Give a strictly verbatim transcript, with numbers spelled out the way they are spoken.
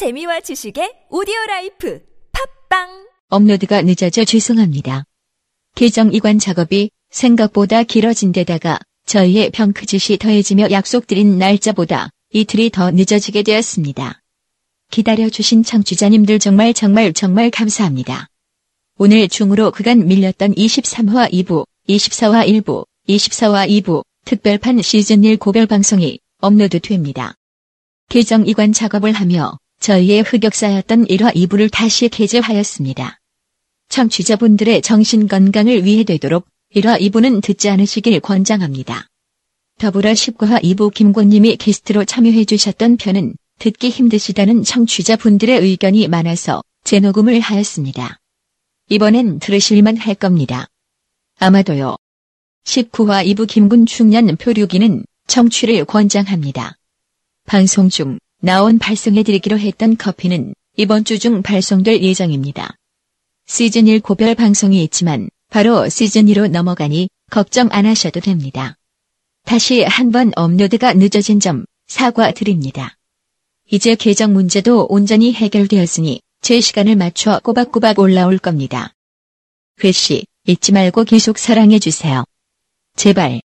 재미와 지식의 오디오라이프 팝빵! 업로드가 늦어져 죄송합니다. 계정 이관 작업이 생각보다 길어진 데다가 저희의 평크짓이 더해지며 약속드린 날짜보다 이틀이 더 늦어지게 되었습니다. 기다려주신 청취자님들 정말 정말 정말 감사합니다. 오늘 중으로 그간 밀렸던 이십삼 화 이 부, 이십사 화 일 부, 이십사 화 이 부 특별판 시즌 일 고별방송이 업로드됩니다. 계정 이관 작업을 하며 저희의 흑역사였던 일 화 이 부를 다시 게재하였습니다. 청취자분들의 정신건강을 위해 되도록 일 화 이 부는 듣지 않으시길 권장합니다. 더불어 십구 화 이 부 김곤님이 게스트로 참여해주셨던 편은 듣기 힘드시다는 청취자분들의 의견이 많아서 재녹음을 하였습니다. 이번엔 들으실만 할 겁니다. 아마도요. 십구 화 이 부 김군 중년 표류기는 청취를 권장합니다. 방송 중 나온 발송해드리기로 했던 커피는 이번 주 중 발송될 예정입니다. 시즌 일 고별 방송이 있지만 바로 시즌 이로 넘어가니 걱정 안 하셔도 됩니다. 다시 한번 업로드가 늦어진 점 사과드립니다. 이제 계정 문제도 온전히 해결되었으니 제 시간을 맞춰 꼬박꼬박 올라올 겁니다. 회씨 잊지 말고 계속 사랑해주세요. 제발.